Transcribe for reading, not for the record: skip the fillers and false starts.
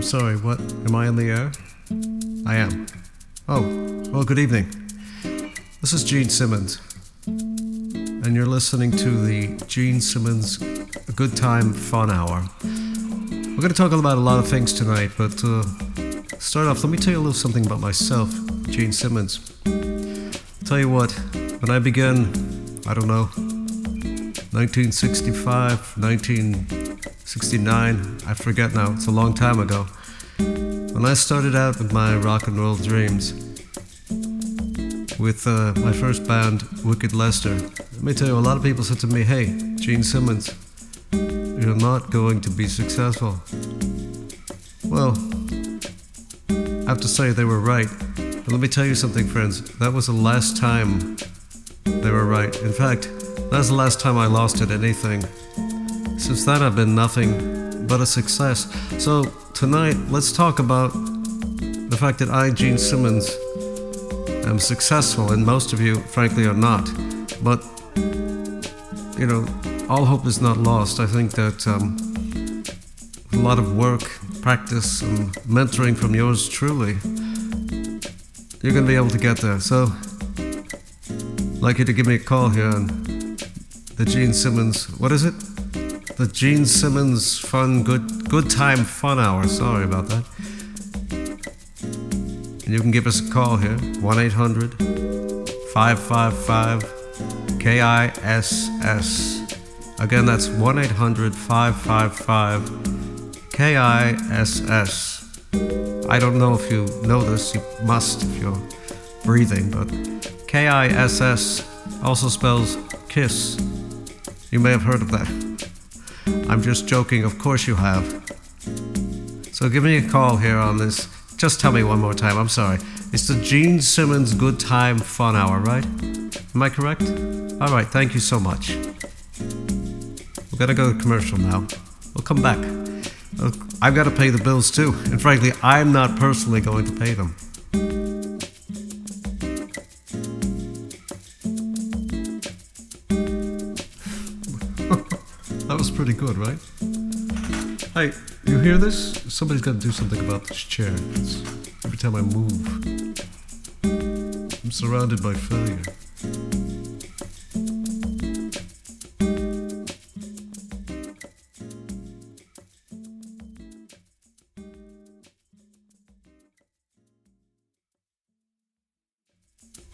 I'm sorry, what? Am I in the air? I am. Oh, well, good evening. This is Gene Simmons, and you're listening to the Gene Simmons Goodtime Fun Hour. We're going to talk about a lot of things tonight, but to start off, let me tell you a little something about myself, Gene Simmons. I'll tell you what, when I began, I don't know, 1965, 1969, I forget now, it's a long time ago. When I started out with my rock and roll dreams, with my first band, Wicked Lester, let me tell you, a lot of people said to me, hey, Gene Simmons, you're not going to be successful. Well, I have to say they were right. But let me tell you something, friends, that was the last time they were right. In fact, that was the last time I lost at anything. Since then, I've been nothing but a success. So tonight, let's talk about the fact that I, Gene Simmons, am successful, and most of you, frankly, are not. But, you know, all hope is not lost. I think that a lot of work, practice, and mentoring from yours truly, you're going to be able to get there. So I'd like you to give me a call here on the Gene Simmons, what is it? The Gene Simmons Good Time Fun Hour. Sorry about that. And you can give us a call here, 1-800-555-KISS. Again, that's 1-800-555-KISS. I don't know if you know this. You must if you're breathing, but KISS also spells kiss. You may have heard of that. I'm just joking, of course you have. So give me a call here on this. Just tell me one more time, I'm sorry. It's the Gene Simmons Good Time Fun Hour, right? Am I correct? All right, thank you so much. We've got to go to commercial now. We'll come back. I've got to pay the bills too. And frankly, I'm not personally going to pay them. Pretty good, right? Hey, you hear this? Somebody's got to do something about this chair. Every time I move, I'm surrounded by failure.